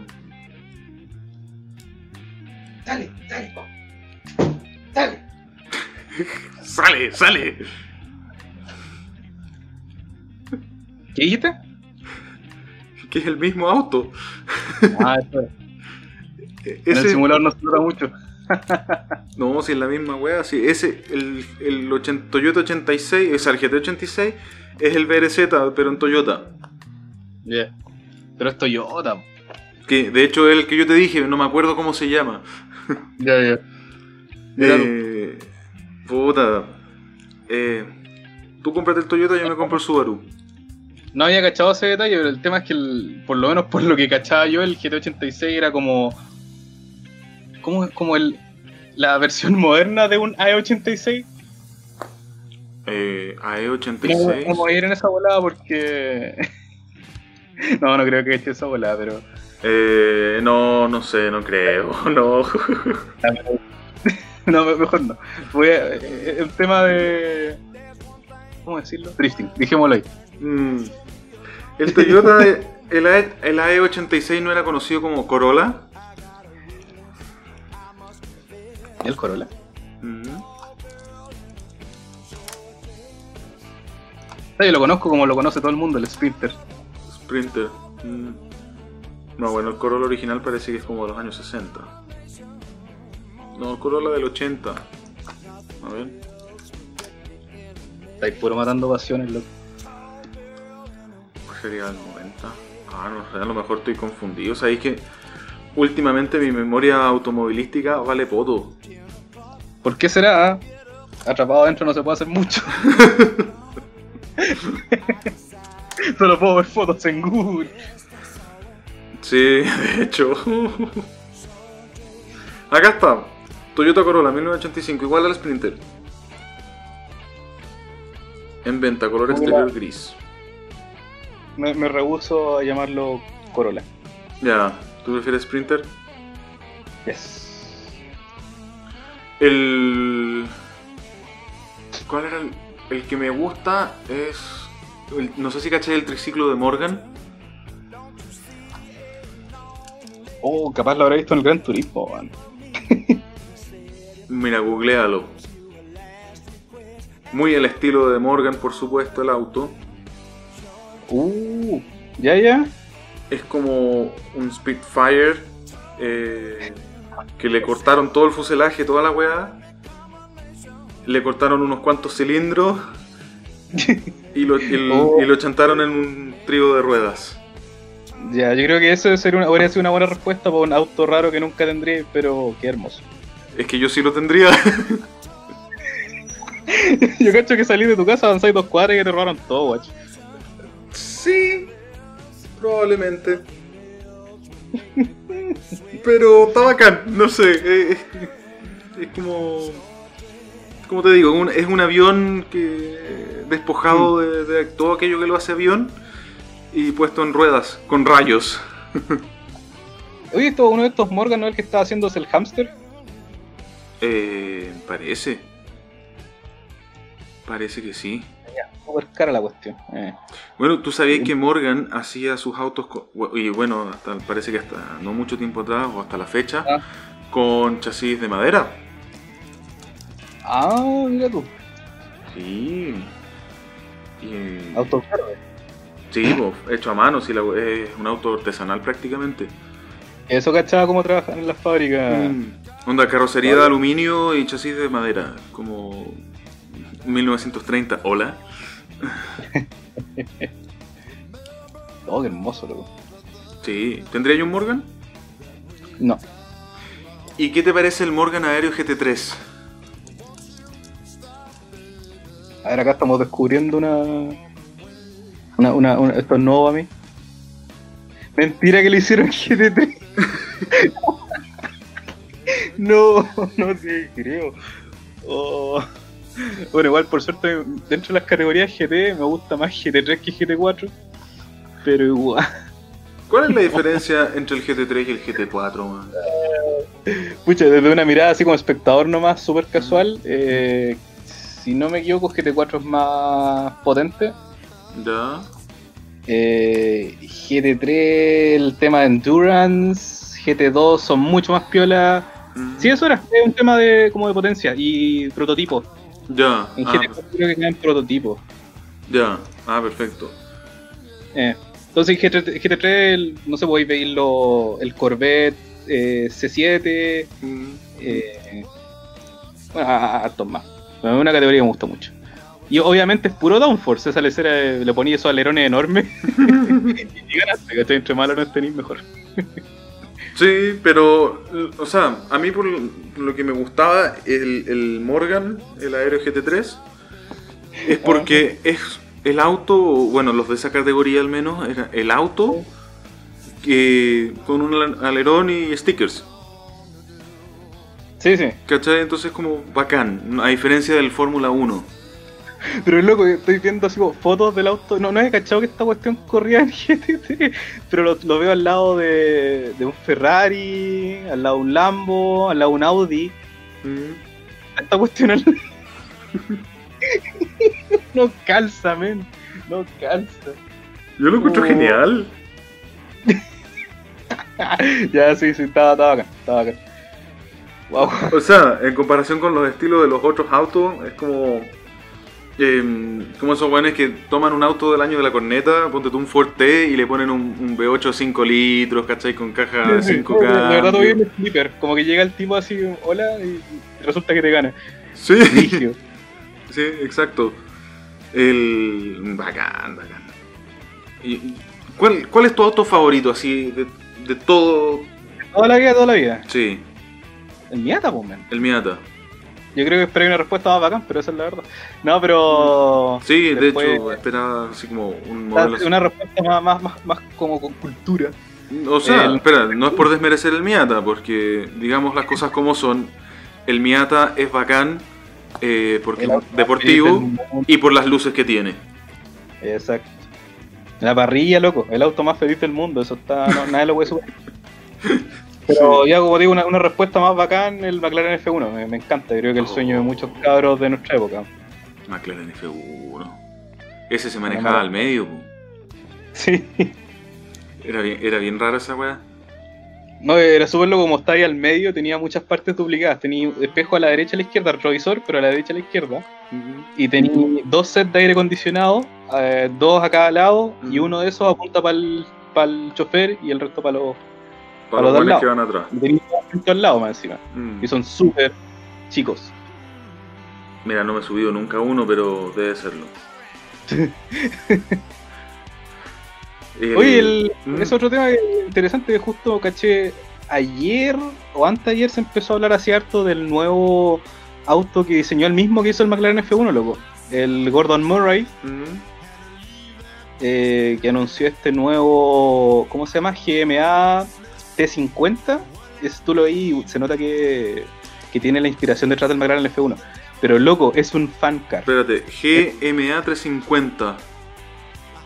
Dale. Sale. ¿Qué dijiste? Que es el mismo auto. Eso es. En el simulador no se dura mucho. No, si es la misma wea, sí. Ese, el Toyota 86, o sea, el GT86 es el BRZ, pero en Toyota. Yeah. Pero es Toyota. Que de hecho el que yo te dije, no me acuerdo cómo se llama. Ya. Puta. Tú cómprate el Toyota, yo me compro el Subaru. No había cachado ese detalle, pero el tema es que por lo menos por lo que cachaba yo, el GT86 era como la versión moderna de un AE86. AE86. No voy a ir en esa volada porque... no creo que esté esa volada, pero... no sé, no creo, no. No, mejor no. El tema de... ¿Cómo decirlo? Drifting, dijémoslo ahí. El Toyota, el AE86 no era conocido como Corolla. ¿El Corolla? Yo lo conozco como lo conoce todo el mundo, el Sprinter. Sprinter. No, bueno, el Corolla original parece que es como de los años 60. No, el Corolla del 80. A ver. Estáis puro matando pasiones, loco. Sería del 90. No sé, a lo mejor estoy confundido. Sabéis que últimamente mi memoria automovilística vale poto. ¿Por qué será? Atrapado adentro no se puede hacer mucho. Solo puedo ver fotos en Google. Sí, de hecho. Acá está. Toyota Corolla 1985, igual al Sprinter. En venta, color exterior gris. Me rehúso a llamarlo Corolla. Ya, ¿tú prefieres Sprinter? Yes. ¿Cuál era el que me gusta? No sé si caché el triciclo de Morgan. Oh, capaz lo habré visto en el Gran Turismo, man. Mira, googlealo. Muy el estilo de Morgan, por supuesto, el auto. Ya. Es como un Spitfire que le cortaron todo el fuselaje, toda la weá. Le cortaron unos cuantos cilindros y lo chantaron en un trío de ruedas. Ya, yo creo que eso habría sido una buena respuesta para un auto raro que nunca tendría, pero qué hermoso. Es que yo sí lo tendría. Yo cacho que salí de tu casa, avanzáis 2 cuadras y te robaron todo, guacho. Sí, probablemente. Pero está bacán, no sé. Es como te digo, es un avión que despojado de todo aquello que lo hace avión. y puesto en ruedas con rayos. Oye, esto, uno de estos Morgan, ¿no es el que está haciéndose el hámster? Parece que sí. Ya, súper cara la cuestión. Bueno, tú sabías que Morgan hacía sus autos y bueno, hasta parece que hasta no mucho tiempo atrás o hasta la fecha con chasis de madera. Ah, mira tú. Sí. Autos verdes. Sí, pues, hecho a mano, sí, es un auto artesanal prácticamente. Eso cachaba cómo trabajan en las fábricas. Onda, carrocería de aluminio y chasis de madera, como 1930, hola. Oh, qué hermoso, loco. Sí, ¿tendría yo un Morgan? No. ¿Y qué te parece el Morgan Aéreo GT3? A ver, acá estamos descubriendo una esto es nuevo a mí. Mentira que le hicieron GT3. No sé, creo. Oh. Bueno, igual por suerte dentro de las categorías GT me gusta más GT3 que GT4, pero igual. ¿Cuál es la diferencia entre el GT3 y el GT4, man? Pucha, desde una mirada así como espectador nomás, súper casual, si no me equivoco, GT4 es más potente. Ya. GT3, el tema de endurance, GT2 son mucho más piola. Sí, eso era, es un tema de como de potencia y prototipo. Ya. En GT4 creo que quedan prototipos. Ya, perfecto. Entonces GT3, no sé, podéis pedirlo el Corvette C7, bueno, hartos más. Es una categoría que me gusta mucho. Y obviamente es puro downforce, esa lecera le ponía esos alerones enormes y ganaste, que entre más alerones tenéis mejor. Sí, pero, o sea, a mí por lo que me gustaba el Morgan, el Aero GT3, es porque es el auto, bueno, los de esa categoría al menos, era el auto que con un alerón y stickers. Sí, sí. ¿Cachai? Entonces como bacán, a diferencia del Fórmula 1. Pero es loco, estoy viendo así como fotos del auto. No he cachado que esta cuestión corría en GT3, pero lo veo al lado de un Ferrari, al lado de un Lambo, al lado de un Audi. Esta cuestión no calza, men. No calza. Yo lo encuentro genial. Ya, sí, estaba bacán, estaba bacán. Wow. O sea, en comparación con los estilos de los otros autos, es como esos weones que toman un auto del año de la corneta, ponte tú un Ford T y le ponen un V8 5 litros, ¿cachai? Con caja de 5K. La verdad todo bien flipper, como que llega el tipo así, hola, y resulta que te gana. Sí, Ligio. Sí, exacto. Bacán. ¿Y cuál es tu auto favorito, así, de todo? Toda la vida. Sí. El Miata, pues, man. El Miata. Yo creo que esperé una respuesta más bacán, pero esa es la verdad. No, pero... Sí, después, de hecho, esperaba así como un modelo... Una respuesta más como con cultura. O sea, no es por desmerecer el Miata, porque digamos las cosas como son. El Miata es bacán porque es deportivo y por las luces que tiene. Exacto. La parrilla, loco. El auto más feliz del mundo. Eso está... nadie lo puede subir. Pero ya, como digo, una respuesta más bacán, el McLaren F1, me encanta, creo que el sueño de muchos cabros de nuestra época. McLaren F1. Ese se manejaba al medio, po. Sí. Era bien raro esa weá. No, era súper loco, como estaba ahí al medio, tenía muchas partes duplicadas. Tenía espejo a la derecha y a la izquierda, retrovisor, pero a la derecha y a la izquierda. Y tenía dos sets de aire acondicionado, dos a cada lado, y uno de esos apunta para el chofer y el resto para los cuales que van atrás. Tenía al lado más encima. Y son súper chicos. Mira, no me he subido nunca a uno, pero debe serlo. Oye, es otro tema interesante que justo caché ayer o antes de ayer, se empezó a hablar así harto del nuevo auto que diseñó el mismo que hizo el McLaren F1, loco. El Gordon Murray. Que anunció este nuevo... ¿Cómo se llama? GMA... T50, eso tú lo veis y se nota que tiene la inspiración detrás del McLaren F1. Pero loco, es un fan car. Espérate, GMA 350.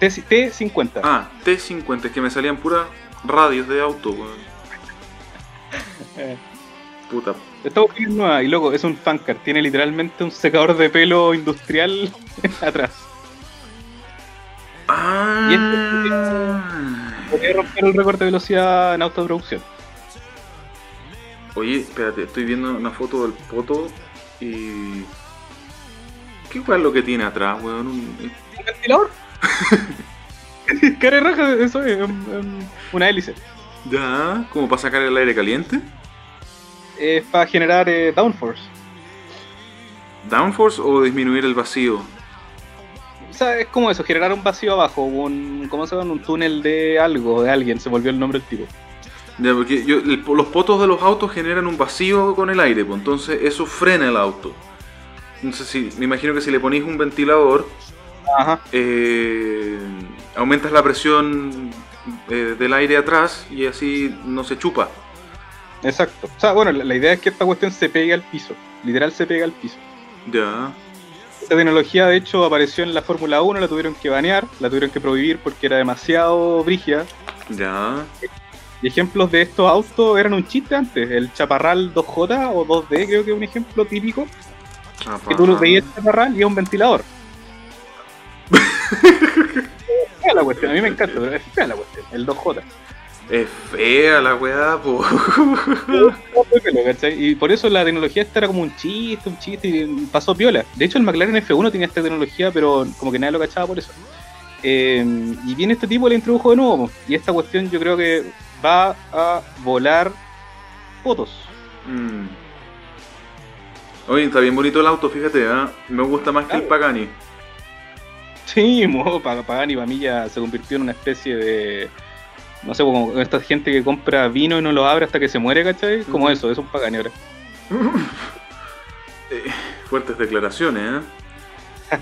T50. Ah, T50, es que me salían puras radios de auto, weón. Puta. Esta es nueva y loco, es un fancar. Tiene literalmente un secador de pelo industrial atrás. Ah. Y este podría romper el récord de velocidad en autoproducción. Oye, espérate, estoy viendo una foto del poto y... ¿Qué es lo que tiene atrás, weón? ¿Un ventilador? Cara de raja, eso es, una hélice. Ya, ¿cómo para sacar el aire caliente? Es para generar downforce. ¿Downforce o disminuir el vacío? O sea, es como eso, generar un vacío abajo, un... ¿Cómo se llama? Un túnel de algo, de alguien, se volvió el nombre del tipo. Ya, porque los potos de los autos generan un vacío con el aire, pues, entonces eso frena el auto. Entonces, si, me imagino que si le ponís un ventilador, ajá, aumentas la presión del aire atrás y así no se chupa. Exacto. O sea, bueno, la idea es que esta cuestión se pegue al piso. Literal, se pega al piso. Ya. Esta tecnología, de hecho, apareció en la Fórmula 1, la tuvieron que banear, la tuvieron que prohibir porque era demasiado brígida. Ya. Y ejemplos de estos autos eran un chiste antes. El Chaparral 2J o 2D, creo que es un ejemplo típico. Chaparral. Que tú lo veías el Chaparral y es un ventilador. Es fea la cuestión, a mí me encanta, pero es fea la cuestión, el 2J. Es fea la weá, po. Y por eso la tecnología esta era como un chiste y pasó piola. De hecho el McLaren F1 tenía esta tecnología, pero como que nadie lo cachaba por eso. Y viene este tipo y la introdujo de nuevo, y esta cuestión yo creo que va a volar fotos. Oye, está bien bonito el auto, fíjate, ¿eh? Me gusta más que el Pagani. Sí, Pagani para mí ya se convirtió en una especie de... No sé, como esta gente que compra vino y no lo abre hasta que se muere, ¿cachai? Como eso, es un Pagani ahora. Fuertes declaraciones, ¿eh?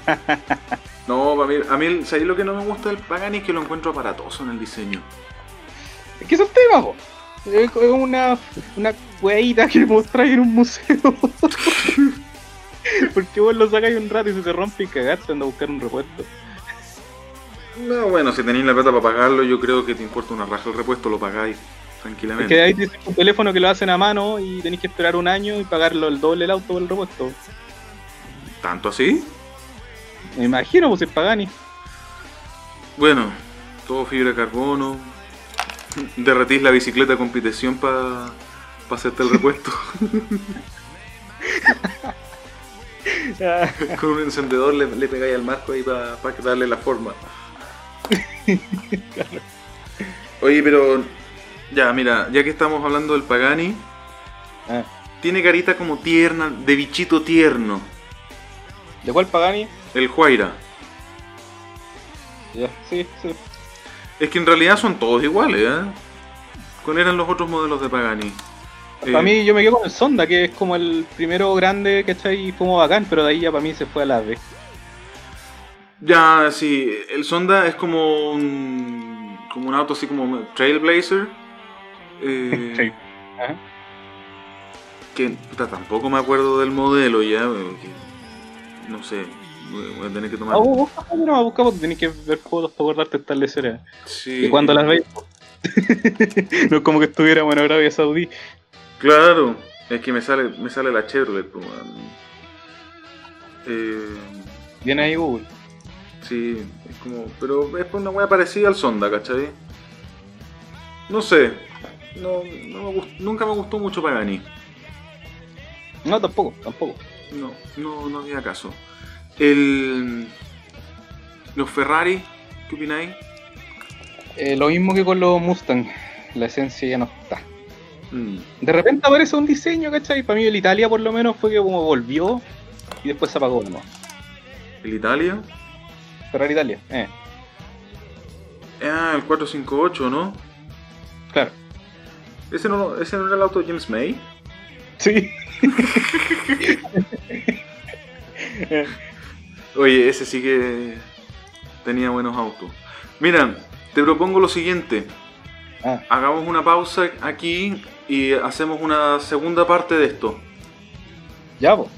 No, para mí, o sea, lo que no me gusta del Pagani es que lo encuentro aparatoso en el diseño. Es que es un tema, po. Es una hueita que mostráis en un museo. Porque vos lo sacáis un rato y se te rompe y cagaste, anda a buscar un repuesto. No, bueno, si tenéis la plata para pagarlo, yo creo que te importa una raja el repuesto, lo pagáis tranquilamente. Es que ahí tienes un teléfono que lo hacen a mano y tenéis que esperar un año y pagarlo el doble el auto por el repuesto. ¿Tanto así? Me imagino, pues es Pagani. Bueno, todo fibra de carbono. Derretís la bicicleta con pitación para hacerte el repuesto. Con un encendedor le pegáis al marco ahí para darle la forma. Oye, pero ya, mira, ya que estamos hablando del Pagani, tiene carita como tierna, de bichito tierno. ¿De cuál Pagani? El Huayra. Ya, sí. Es que en realidad son todos iguales, ¿eh? ¿Cuáles eran los otros modelos de Pagani? Para mí, yo me quedo con el Sonda, que es como el primero grande, ¿cachai? Y fue muy bacán, pero de ahí ya para mí se fue a la B. Ya, sí, el Sonda es como un auto así como Trailblazer. Sí. Ajá. Que tampoco me acuerdo del modelo ya, no sé, voy a tener que tomar... busca porque tenés que ver fotos para acordarte de estas lesiones. Sí. Y cuando las veis... No es como que estuviéramos en Arabia Saudí. Claro, es que me sale la Chevrolet, pues. Viene ahí Google. Sí, es como... Pero es una wea parecida al Sonda, ¿cachai? No sé, nunca me gustó mucho Pagani. No, tampoco. No había caso. Los Ferrari, ¿qué opináis? Lo mismo que con los Mustang, la esencia ya no está. De repente aparece un diseño, ¿cachai? Para mí el Italia por lo menos fue que como volvió y después se apagó, ¿no? ¿El Italia? Ferrari Italia, Ah, el 458, ¿no? Claro. ¿Ese no era el auto de James May? Sí. Oye, ese sí que tenía buenos autos. Mira, te propongo lo siguiente. Hagamos una pausa aquí y hacemos una segunda parte de esto. Ya, vos.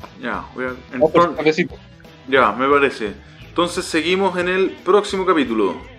Ya, me parece. Entonces seguimos en el próximo capítulo.